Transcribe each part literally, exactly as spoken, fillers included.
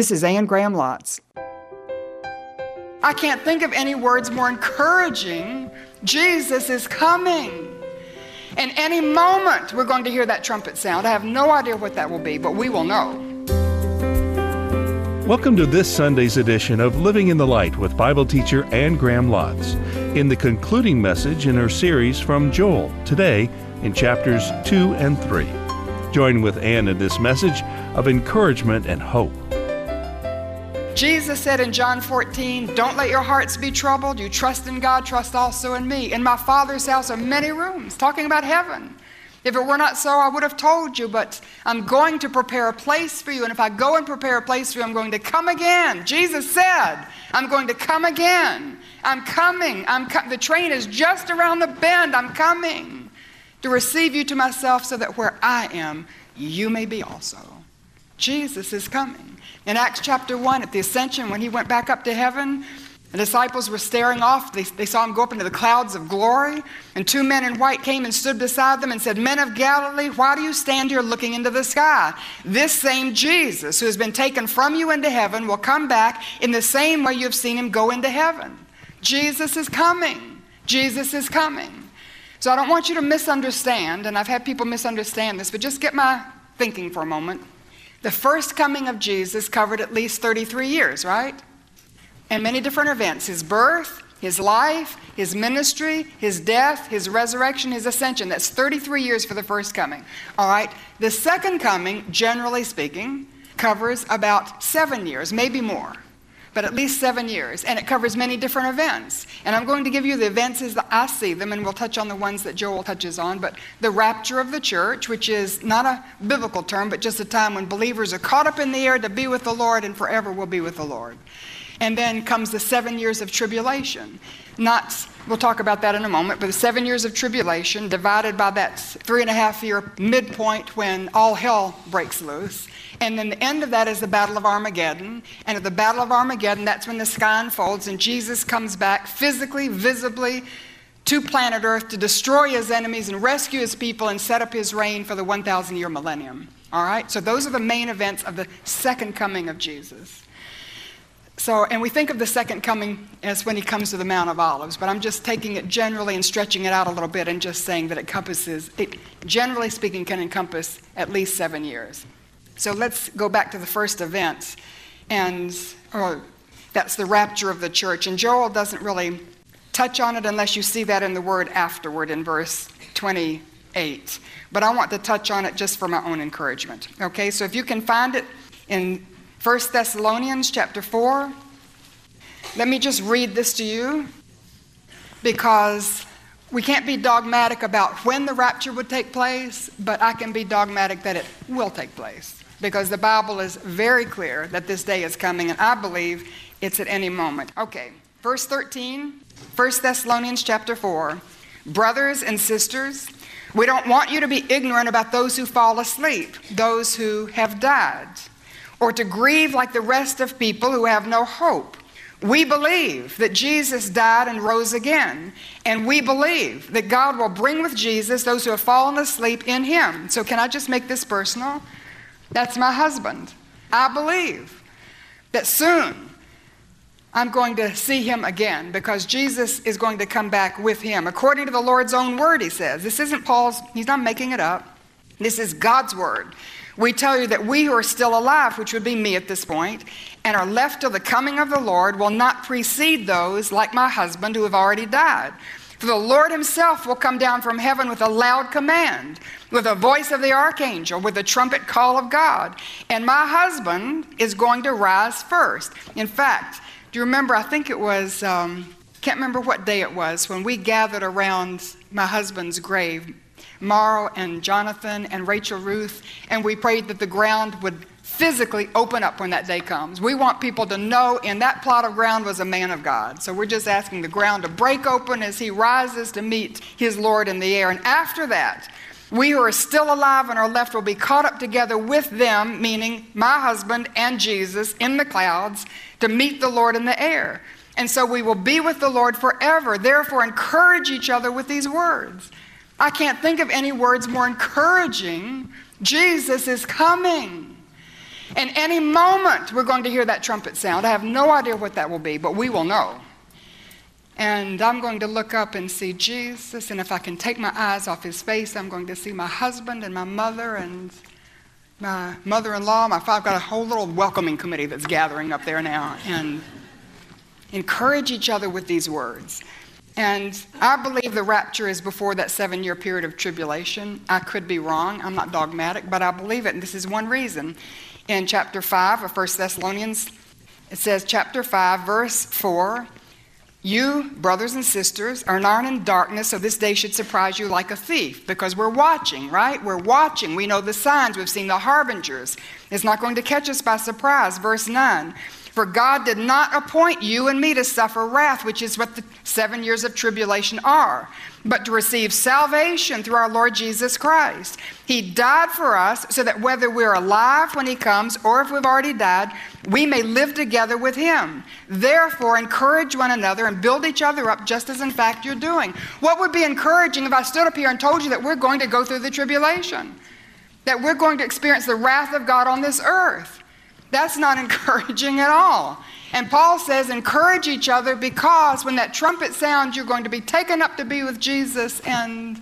This is Anne Graham Lotz. I can't think of any words more encouraging. Jesus is coming. And any moment we're going to hear that trumpet sound. I have no idea what that will be, but we will know. Welcome to this Sunday's edition of Living in the Light with Bible teacher Anne Graham Lotz in the concluding message in her series from Joel, today in chapters two and three. Join with Anne in this message of encouragement and hope. Jesus said in John fourteen, "Don't let your hearts be troubled. You trust in God, trust also in me. In my Father's house are many rooms," talking about heaven. "If it were not so, I would have told you, but I'm going to prepare a place for you. And if I go and prepare a place for you, I'm going to come again." Jesus said, "I'm going to come again. I'm coming. I'm com- the train is just around the bend. I'm coming to receive you to myself so that where I am, you may be also." Jesus is coming. In Acts chapter one, at the ascension, when he went back up to heaven, the disciples were staring off. They, they saw him go up into the clouds of glory. And two men in white came and stood beside them and said, "Men of Galilee, why do you stand here looking into the sky? This same Jesus who has been taken from you into heaven will come back in the same way you have seen him go into heaven." Jesus is coming. Jesus is coming. So I don't want you to misunderstand, and I've had people misunderstand this, but just get my thinking for a moment. The first coming of Jesus covered at least thirty-three years, right? And many different events: his birth, his life, his ministry, his death, his resurrection, his ascension. That's thirty-three years for the first coming. All right. The second coming, generally speaking, covers about seven years, maybe more, but at least seven years. And it covers many different events. And I'm going to give you the events as I see them, and we'll touch on the ones that Joel touches on. But the rapture of the church, which is not a biblical term, but just a time when believers are caught up in the air to be with the Lord and forever will be with the Lord. And then comes the seven years of tribulation. Not, we'll talk about that in a moment, but the seven years of tribulation divided by that three and a half year midpoint when all hell breaks loose. And then the end of that is the Battle of Armageddon. And at the Battle of Armageddon, that's when the sky unfolds and Jesus comes back physically, visibly to planet Earth to destroy his enemies and rescue his people and set up his reign for the one thousand year millennium. All right, so those are the main events of the second coming of Jesus. So, and we think of the second coming as when he comes to the Mount of Olives, but I'm just taking it generally and stretching it out a little bit and just saying that it encompasses, it, generally speaking, can encompass at least seven years. So let's go back to the first event, and oh, that's the rapture of the church. And Joel doesn't really touch on it unless you see that in the word afterward in verse twenty-eight. But I want to touch on it just for my own encouragement. Okay, so if you can find it in First Thessalonians chapter four. Let me just read this to you because we can't be dogmatic about when the rapture would take place, but I can be dogmatic that it will take place because the Bible is very clear that this day is coming, and I believe it's at any moment. Okay, verse thirteen, First Thessalonians chapter four. "Brothers and sisters, we don't want you to be ignorant about those who fall asleep, those who have died, or to grieve like the rest of people who have no hope. We believe that Jesus died and rose again, and we believe that God will bring with Jesus those who have fallen asleep in him." So can I just make this personal? That's my husband. I believe that soon I'm going to see him again because Jesus is going to come back with him. According to the Lord's own word, he says. This isn't Paul's, he's not making it up. This is God's word. "We tell you that we who are still alive," which would be me at this point, "and are left till the coming of the Lord will not precede those like my husband who have already died. For the Lord himself will come down from heaven with a loud command, with the voice of the archangel, with the trumpet call of God. And my husband is going to rise first." In fact, do you remember, I think it was, um, can't remember what day it was, when we gathered around my husband's grave, Morrow and Jonathan and Rachel Ruth, and we prayed that the ground would physically open up when that day comes. We want people to know in that plot of ground was a man of God. So we're just asking the ground to break open as he rises to meet his Lord in the air. And after that, we who are still alive and are left will be caught up together with them, meaning my husband and Jesus, in the clouds to meet the Lord in the air. And so we will be with the Lord forever. Therefore, encourage each other with these words. I can't think of any words more encouraging. Jesus is coming. And any moment we're going to hear that trumpet sound. I have no idea what that will be, but we will know. And I'm going to look up and see Jesus, and if I can take my eyes off his face, I'm going to see my husband and my mother and my mother-in-law. My father, I've got a whole little welcoming committee that's gathering up there now. And encourage each other with these words. And I believe the rapture is before that seven-year period of tribulation. I could be wrong. I'm not dogmatic, but I believe it. And this is one reason. In chapter five of First Thessalonians, it says, chapter five, verse four, you, brothers and sisters, are not in darkness, so this day should surprise you like a thief, because we're watching, right? We're watching. We know the signs. We've seen the harbingers. It's not going to catch us by surprise. Verse nine. For God did not appoint you and me to suffer wrath, which is what the seven years of tribulation are, but to receive salvation through our Lord Jesus Christ. He died for us so that whether we're alive when he comes or if we've already died, we may live together with him. Therefore, encourage one another and build each other up, just as in fact you're doing. What would be encouraging if I stood up here and told you that we're going to go through the tribulation, that we're going to experience the wrath of God on this earth? That's not encouraging at all. And Paul says, encourage each other, because when that trumpet sounds, you're going to be taken up to be with Jesus, and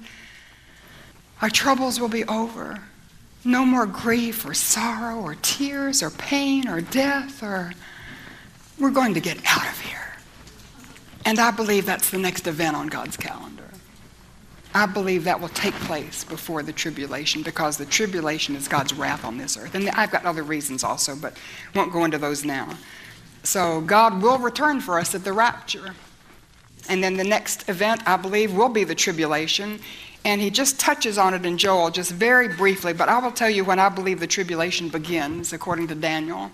our troubles will be over. No more grief or sorrow or tears or pain or death, or we're going to get out of here. And I believe that's the next event on God's calendar. I believe that will take place before the tribulation, because the tribulation is God's wrath on this earth. And I've got other reasons also, but won't go into those now. So God will return for us at the rapture. And then the next event, I believe, will be the tribulation. And he just touches on it in Joel just very briefly, but I will tell you when I believe the tribulation begins, according to Daniel.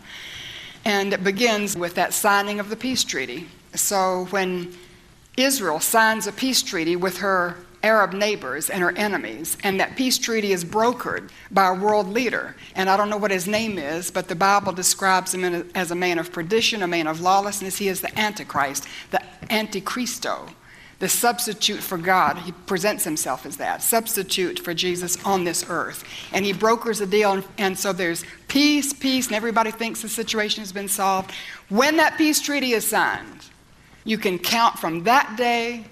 And it begins with that signing of the peace treaty. So when Israel signs a peace treaty with her Arab neighbors and her enemies, and that peace treaty is brokered by a world leader. And I don't know what his name is, but the Bible describes him as a man of perdition, a man of lawlessness. He is the Antichrist, the Anticristo, the substitute for God. He presents himself as that, substitute for Jesus on this earth. And he brokers a deal, and so there's peace, peace, and everybody thinks the situation has been solved. When that peace treaty is signed, you can count from that day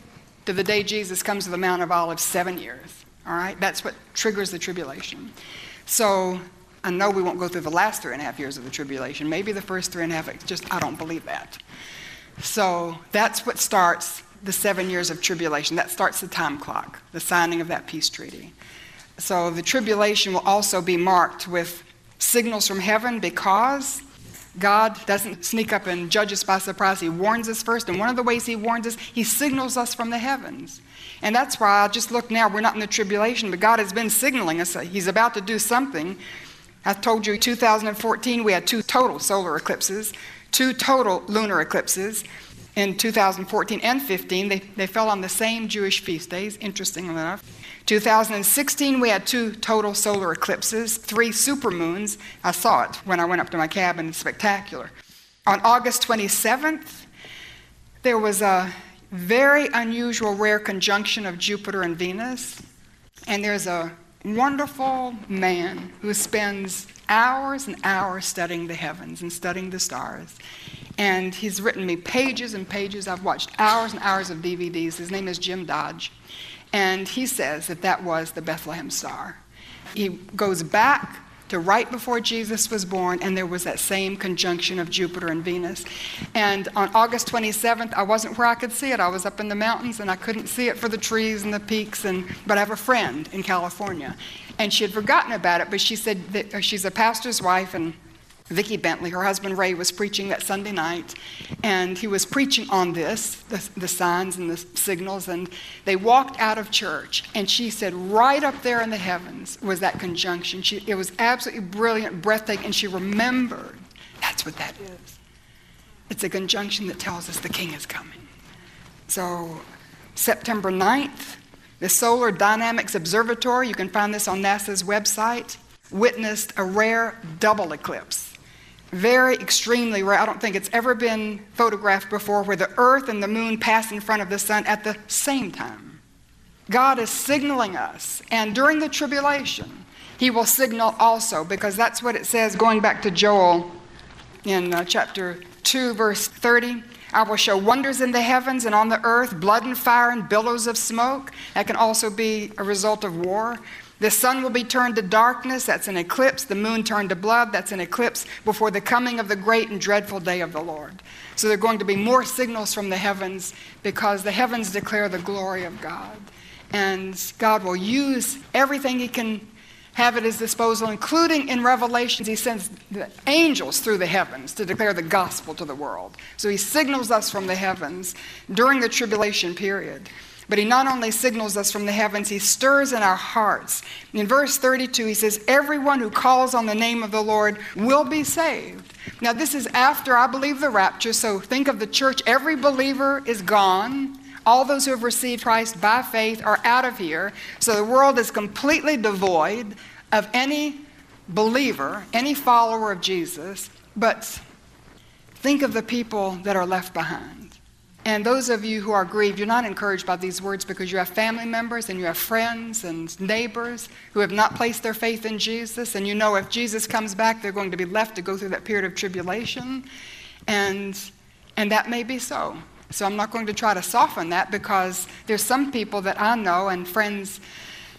to the day Jesus comes to the Mount of Olives, seven years, all right? That's what triggers the tribulation. So I know we won't go through the last three and a half years of the tribulation, maybe the first three and a half, it's just I don't believe that. So that's what starts the seven years of tribulation. That starts the time clock, the signing of that peace treaty. So the tribulation will also be marked with signals from heaven, because God doesn't sneak up and judge us by surprise. He warns us first, and one of the ways he warns us, he signals us from the heavens. And that's why I just look now, we're not in the tribulation, but God has been signaling us that he's about to do something. I told you two thousand fourteen we had two total solar eclipses, two total lunar eclipses in two thousand fourteen and fifteen. They, they fell on the same Jewish feast days, interestingly enough. two thousand sixteen, we had two total solar eclipses, three supermoons. I saw it when I went up to my cabin. It's spectacular. On August twenty-seventh, there was a very unusual, rare conjunction of Jupiter and Venus. And there's a wonderful man who spends hours and hours studying the heavens and studying the stars. And he's written me pages and pages. I've watched hours and hours of D V Ds. His name is Jim Dodge. And he says that that was the Bethlehem star. He goes back to right before Jesus was born, and there was that same conjunction of Jupiter and Venus. And on August twenty-seventh, I wasn't where I could see it. I was up in the mountains, and I couldn't see it for the trees and the peaks. And but I have a friend in California, and she had forgotten about it, but she said that she's a pastor's wife, and Vicki Bentley, her husband Ray, was preaching that Sunday night, and he was preaching on this, the, the signs and the signals, and they walked out of church, and she said right up there in the heavens was that conjunction. She, it was absolutely brilliant, breathtaking, and she remembered that's what that is. It's a conjunction that tells us the king is coming. So September ninth, the Solar Dynamics Observatory, you can find this on NASA's website, witnessed a rare double eclipse. Very extremely rare. I don't think it's ever been photographed before, where the earth and the moon pass in front of the sun at the same time. God is signaling us. And during the tribulation, He will signal also, because that's what it says going back to Joel in uh, chapter two, verse thirty. I will show wonders in the heavens and on the earth, blood and fire and billows of smoke. That can also be a result of war. The sun will be turned to darkness, that's an eclipse. The moon turned to blood, that's an eclipse, before the coming of the great and dreadful day of the Lord. So there are going to be more signals from the heavens, because the heavens declare the glory of God. And God will use everything he can have at his disposal, including in Revelation. He sends the angels through the heavens to declare the gospel to the world. So he signals us from the heavens during the tribulation period. But he not only signals us from the heavens, he stirs in our hearts. In verse thirty-two, he says, everyone who calls on the name of the Lord will be saved. Now, this is after, I believe, the rapture. So think of the church. Every believer is gone. All those who have received Christ by faith are out of here. So the world is completely devoid of any believer, any follower of Jesus. But think of the people that are left behind. And those of you who are grieved, you're not encouraged by these words, because you have family members and you have friends and neighbors who have not placed their faith in Jesus. And you know if Jesus comes back, they're going to be left to go through that period of tribulation. And, and that may be so. So I'm not going to try to soften that, because there's some people that I know and friends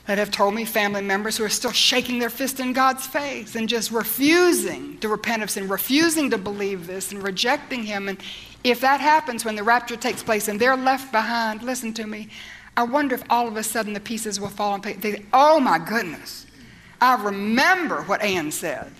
that have told me, family members who are still shaking their fist in God's face and just refusing to repent of sin, refusing to believe this and rejecting him. And if that happens when the rapture takes place and they're left behind, listen to me, I wonder if all of a sudden the pieces will fall in place. They say, oh my goodness, I remember what Anne said.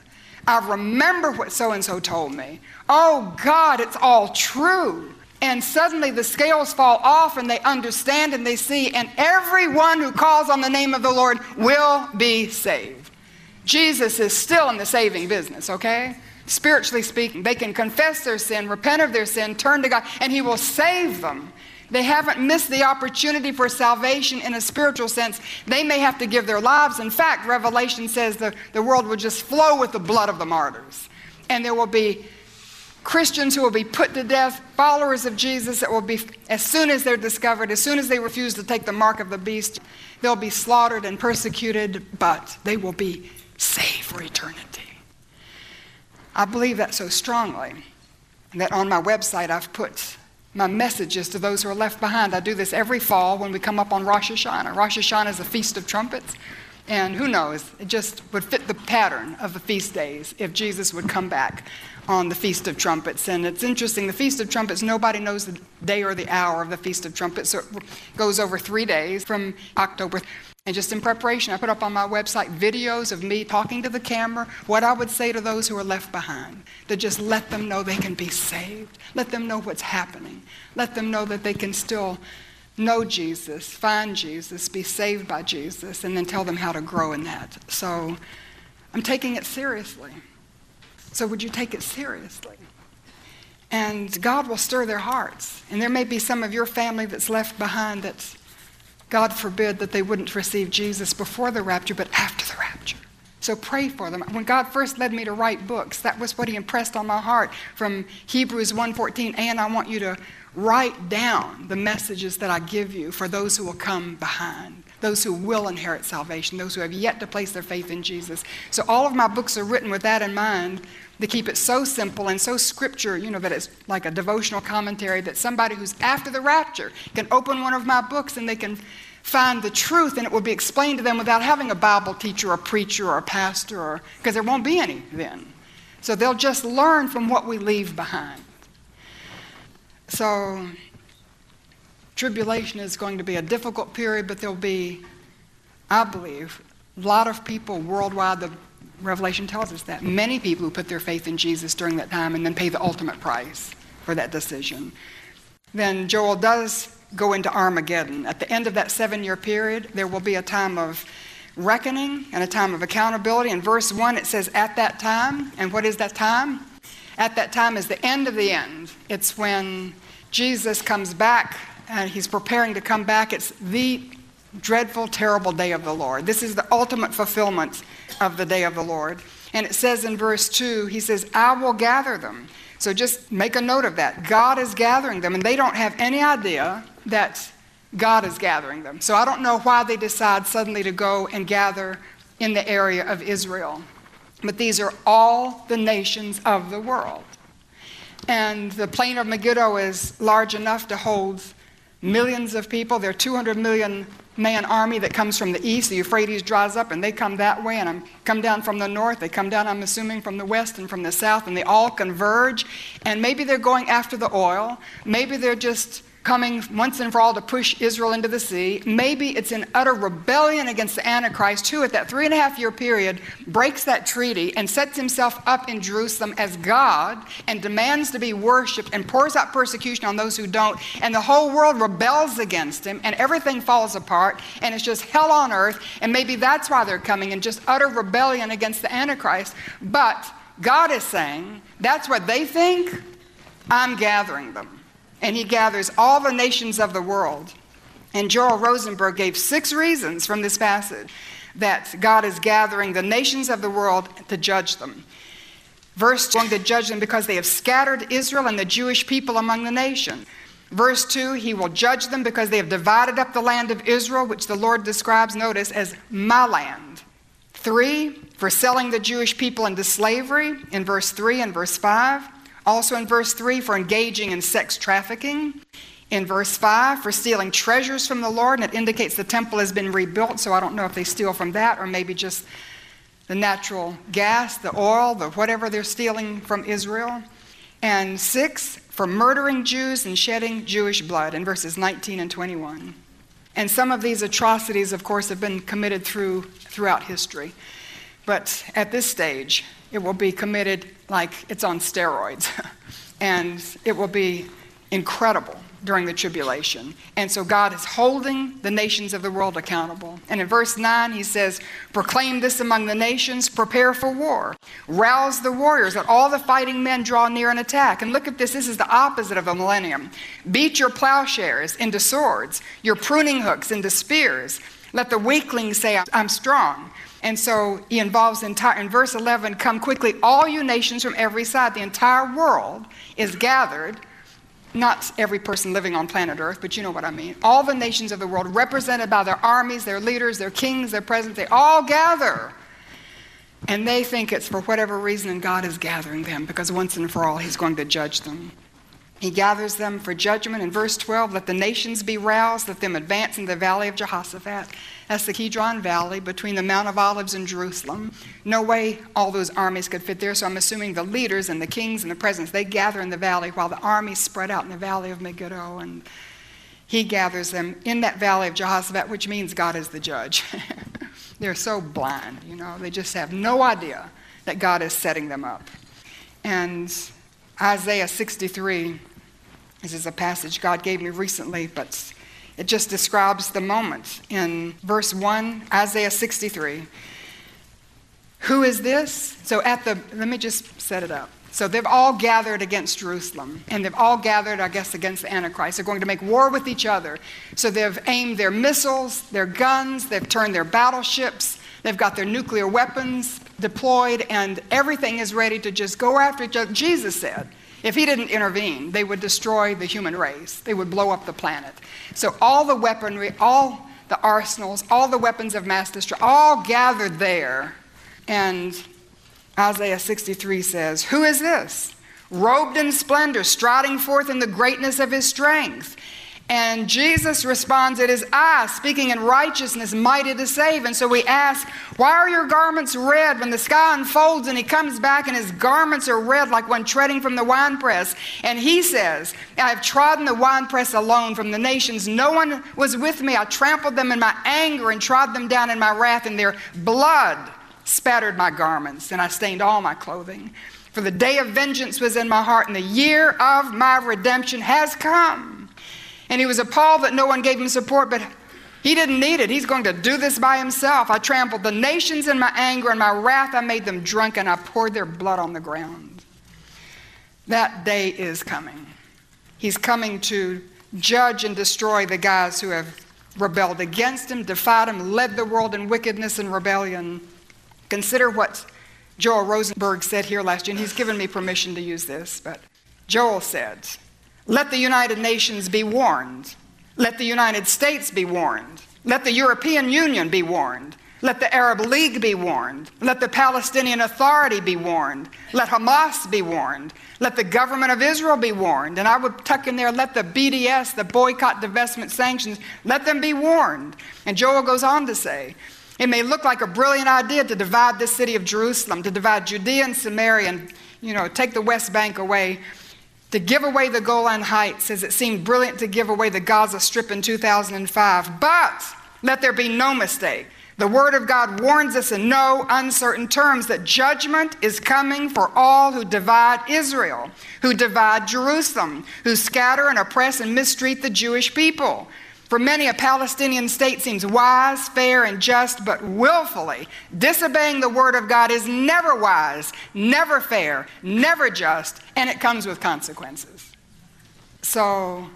I remember what so-and-so told me. Oh God, it's all true. And suddenly the scales fall off and they understand and they see, and everyone who calls on the name of the Lord will be saved. Jesus is still in the saving business, okay? Spiritually speaking, they can confess their sin, repent of their sin, turn to God, and he will save them. They haven't missed the opportunity for salvation in a spiritual sense. They may have to give their lives. In fact, Revelation says the, the world will just flow with the blood of the martyrs, and there will be Christians who will be put to death, followers of Jesus that will be, as soon as they're discovered, as soon as they refuse to take the mark of the beast, they'll be slaughtered and persecuted, but they will be saved for eternity. I believe that so strongly that on my website I've put my messages to those who are left behind. I do this every fall when we come up on Rosh Hashanah. Rosh Hashanah is a feast of trumpets. And who knows, it just would fit the pattern of the feast days if Jesus would come back on the Feast of Trumpets. And it's interesting, the Feast of Trumpets, nobody knows the day or the hour of the Feast of Trumpets, so it goes over three days from October. And just in preparation, I put up on my website videos of me talking to the camera, what I would say to those who are left behind, to just let them know they can be saved. Let them know what's happening. Let them know that they can still know Jesus, find Jesus, be saved by Jesus, and then tell them how to grow in that. So I'm taking it seriously. So would you take it seriously? And God will stir their hearts. And there may be some of your family that's left behind that, God forbid, that they wouldn't receive Jesus before the rapture, but after the rapture. So pray for them. When God first led me to write books, that was what he impressed on my heart from Hebrews one fourteen. And I want you to write down the messages that I give you for those who will come behind, those who will inherit salvation, those who have yet to place their faith in Jesus. So all of my books are written with that in mind, to keep it so simple and so scripture, you know, that it's like a devotional commentary that somebody who's after the rapture can open one of my books and they can find the truth, and it will be explained to them without having a Bible teacher or a preacher or a pastor, or because there won't be any then. So they'll just learn from what we leave behind. So tribulation is going to be a difficult period, but there'll be, I believe, a lot of people worldwide. The Revelation tells us that many people who put their faith in Jesus during that time and then pay the ultimate price for that decision. Then Joel does go into Armageddon. At the end of that seven-year period, there will be a time of reckoning and a time of accountability. In verse one, it says, at that time. And what is that time? At that time is the end of the end. It's when Jesus comes back, and he's preparing to come back. It's the dreadful, terrible day of the Lord. This is the ultimate fulfillment of the day of the Lord. And it says in verse two, he says, I will gather them. So just make a note of that. God is gathering them, and they don't have any idea that God is gathering them. So I don't know why they decide suddenly to go and gather in the area of Israel. But these are all the nations of the world. And the plain of Megiddo is large enough to hold millions of people. There are two hundred million man army that comes from the east. The Euphrates dries up and they come that way and come down from the north. They come down, I'm assuming, from the west and from the south, and they all converge. And maybe they're going after the oil. Maybe they're just coming once and for all to push Israel into the sea. Maybe it's an utter rebellion against the Antichrist, who at that three and a half year period breaks that treaty and sets himself up in Jerusalem as God and demands to be worshipped and pours out persecution on those who don't, and the whole world rebels against him and everything falls apart and it's just hell on earth. And maybe that's why they're coming, in just utter rebellion against the Antichrist. But God is saying, that's what they think, I'm gathering them. And he gathers all the nations of the world. And Joel Rosenberg gave six reasons from this passage that God is gathering the nations of the world to judge them. Verse two, to judge them because they have scattered Israel and the Jewish people among the nations. Verse two, he will judge them because they have divided up the land of Israel, which the Lord describes, notice, as my land. Three, for selling the Jewish people into slavery in verse three and verse five. Also in verse three, for engaging in sex trafficking. In verse five, for stealing treasures from the Lord, and it indicates the temple has been rebuilt, so I don't know if they steal from that or maybe just the natural gas, the oil, the whatever they're stealing from Israel. And six, for murdering Jews and shedding Jewish blood in verses nineteen and twenty-one. And some of these atrocities, of course, have been committed through throughout history. But at this stage, it will be committed like it's on steroids. And it will be incredible during the tribulation. And so God is holding the nations of the world accountable. And in verse nine, he says, proclaim this among the nations, prepare for war. Rouse the warriors, let all the fighting men draw near and attack. And look at this, this is the opposite of a millennium. Beat your plowshares into swords, your pruning hooks into spears. Let the weakling say, I'm strong. And so he involves entire, in verse eleven, come quickly, all you nations from every side. The entire world is gathered, not every person living on planet Earth, but you know what I mean. All the nations of the world represented by their armies, their leaders, their kings, their presidents, they all gather. And they think it's for whatever reason, and God is gathering them because once and for all, he's going to judge them. He gathers them for judgment. In verse twelve, let the nations be roused, let them advance in the valley of Jehoshaphat. That's the Kidron Valley between the Mount of Olives and Jerusalem. No way all those armies could fit there, so I'm assuming the leaders and the kings and the presidents, they gather in the valley while the armies spread out in the valley of Megiddo, and he gathers them in that valley of Jehoshaphat, which means God is the judge. They're so blind, you know, they just have no idea that God is setting them up. And Isaiah sixty-three, this is a passage God gave me recently, but it just describes the moment. In verse one, Isaiah sixty-three. Who is this? So at the, let me just set it up. So they've all gathered against Jerusalem, and they've all gathered, I guess, against the Antichrist. They're going to make war with each other. So they've aimed their missiles, their guns, they've turned their battleships, they've got their nuclear weapons deployed, and everything is ready to just go after each other. Jesus said, if he didn't intervene, they would destroy the human race. They would blow up the planet. So all the weaponry, all the arsenals, all the weapons of mass destruction, all gathered there. And Isaiah sixty-three says, who is this? Robed in splendor, striding forth in the greatness of his strength. And Jesus responds, it is I, speaking in righteousness, mighty to save. And so we ask, why are your garments red when the sky unfolds and he comes back and his garments are red like one treading from the winepress? And he says, I have trodden the winepress alone from the nations. No one was with me. I trampled them in my anger and trod them down in my wrath, and their blood spattered my garments, and I stained all my clothing. For the day of vengeance was in my heart, and the year of my redemption has come. And he was appalled that no one gave him support, but he didn't need it. He's going to do this by himself. I trampled the nations in my anger and my wrath. I made them drunk, and I poured their blood on the ground. That day is coming. He's coming to judge and destroy the guys who have rebelled against him, defied him, led the world in wickedness and rebellion. Consider what Joel Rosenberg said here last year, and he's given me permission to use this, but Joel said, let the United Nations be warned. Let the United States be warned. Let the European Union be warned. Let the Arab League be warned. Let the Palestinian Authority be warned. Let Hamas be warned. Let the government of Israel be warned. And I would tuck in there, let the B D S, the boycott, divestment, sanctions, let them be warned. And Joel goes on to say, it may look like a brilliant idea to divide the city of Jerusalem, to divide Judea and Samaria and, you know, take the West Bank away, to give away the Golan Heights, as it seemed brilliant to give away the Gaza Strip in two thousand five. But let there be no mistake. The Word of God warns us in no uncertain terms that judgment is coming for all who divide Israel, who divide Jerusalem, who scatter and oppress and mistreat the Jewish people. For many, a Palestinian state seems wise, fair, and just, but willfully disobeying the Word of God is never wise, never fair, never just, and it comes with consequences. So,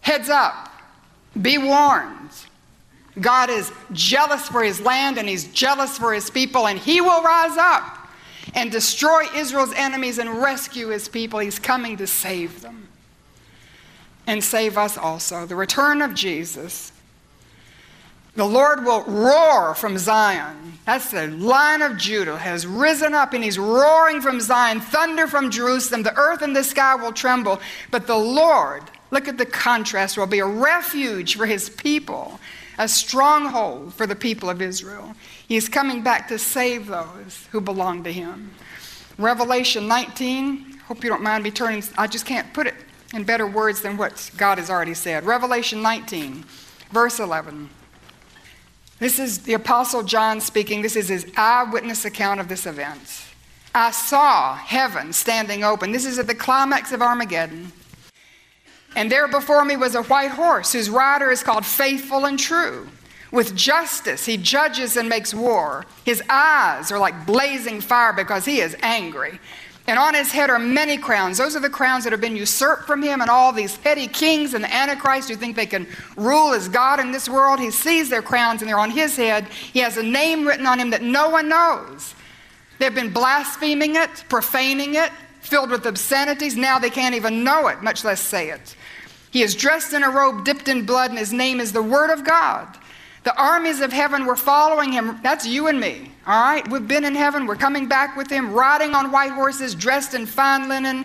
heads up, be warned. God is jealous for his land, and he's jealous for his people, and he will rise up and destroy Israel's enemies and rescue his people. He's coming to save them and save us also. The return of Jesus. The Lord will roar from Zion. That's the Lion of Judah has risen up, and he's roaring from Zion, thunder from Jerusalem. The earth and the sky will tremble, but the Lord, look at the contrast, will be a refuge for his people, a stronghold for the people of Israel. He is coming back to save those who belong to him. Revelation nineteen, hope you don't mind me turning, I just can't put it in better words than what God has already said. Revelation nineteen, verse eleven. This is the Apostle John speaking. This is his eyewitness account of this event. I saw heaven standing open. This is at the climax of Armageddon. And there before me was a white horse, whose rider is called Faithful and True. With justice he judges and makes war. His eyes are like blazing fire because he is angry. And on his head are many crowns. Those are the crowns that have been usurped from him, and all these petty kings and the Antichrist who think they can rule as God in this world. He sees their crowns and they're on his head. He has a name written on him that no one knows. They've been blaspheming it, profaning it, filled with obscenities. Now they can't even know it, much less say it. He is dressed in a robe dipped in blood, and his name is the Word of God. The armies of heaven were following him. That's you and me, all right? We've been in heaven. We're coming back with him, riding on white horses, dressed in fine linen,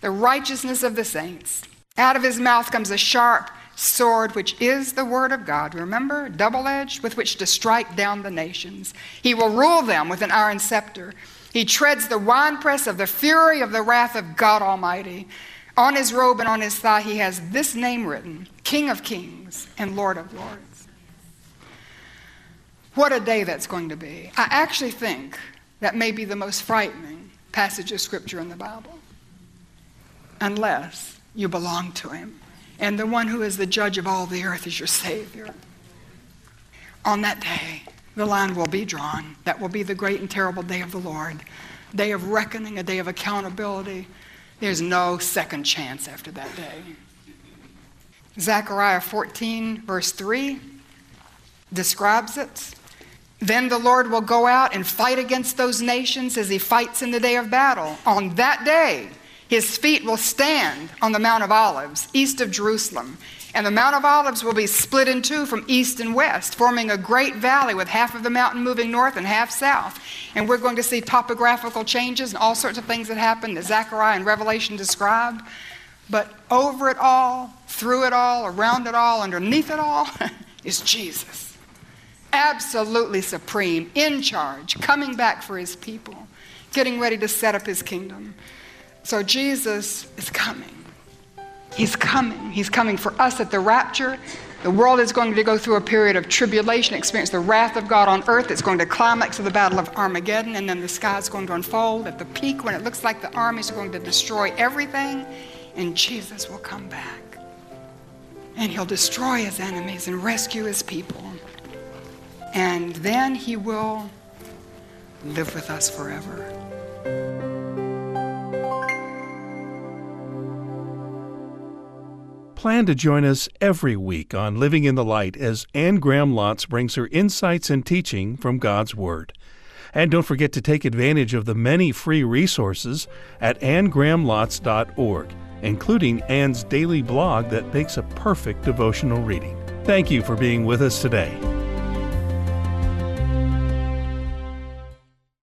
the righteousness of the saints. Out of his mouth comes a sharp sword, which is the Word of God. Remember, double-edged, with which to strike down the nations. He will rule them with an iron scepter. He treads the winepress of the fury of the wrath of God Almighty. On his robe and on his thigh, he has this name written, King of Kings and Lord of Lords. What a day that's going to be. I actually think that may be the most frightening passage of Scripture in the Bible, unless you belong to him. And the one who is the judge of all the earth is your Savior. On that day, the line will be drawn. That will be the great and terrible day of the Lord, day of reckoning, a day of accountability. There's no second chance after that day. Zechariah fourteen, verse three, describes it. Then the Lord will go out and fight against those nations as he fights in the day of battle. On that day, his feet will stand on the Mount of Olives, east of Jerusalem. And the Mount of Olives will be split in two from east and west, forming a great valley with half of the mountain moving north and half south. And we're going to see topographical changes and all sorts of things that happen that Zechariah and Revelation describe. But over it all, through it all, around it all, underneath it all, is Jesus. Absolutely supreme, in charge, coming back for his people, getting ready to set up his kingdom. So Jesus is coming. He's coming. He's coming for us at the rapture. The world is going to go through a period of tribulation, experience the wrath of God on earth. It's going to climax of the battle of Armageddon, and then the sky is going to unfold at the peak when it looks like the armies are going to destroy everything, and Jesus will come back. And he'll destroy his enemies and rescue his people. And then he will live with us forever. Plan to join us every week on Living in the Light as Anne Graham Lotz brings her insights and teaching from God's Word. And don't forget to take advantage of the many free resources at Anne Graham Lotz dot org, including Anne's daily blog that makes a perfect devotional reading. Thank you for being with us today.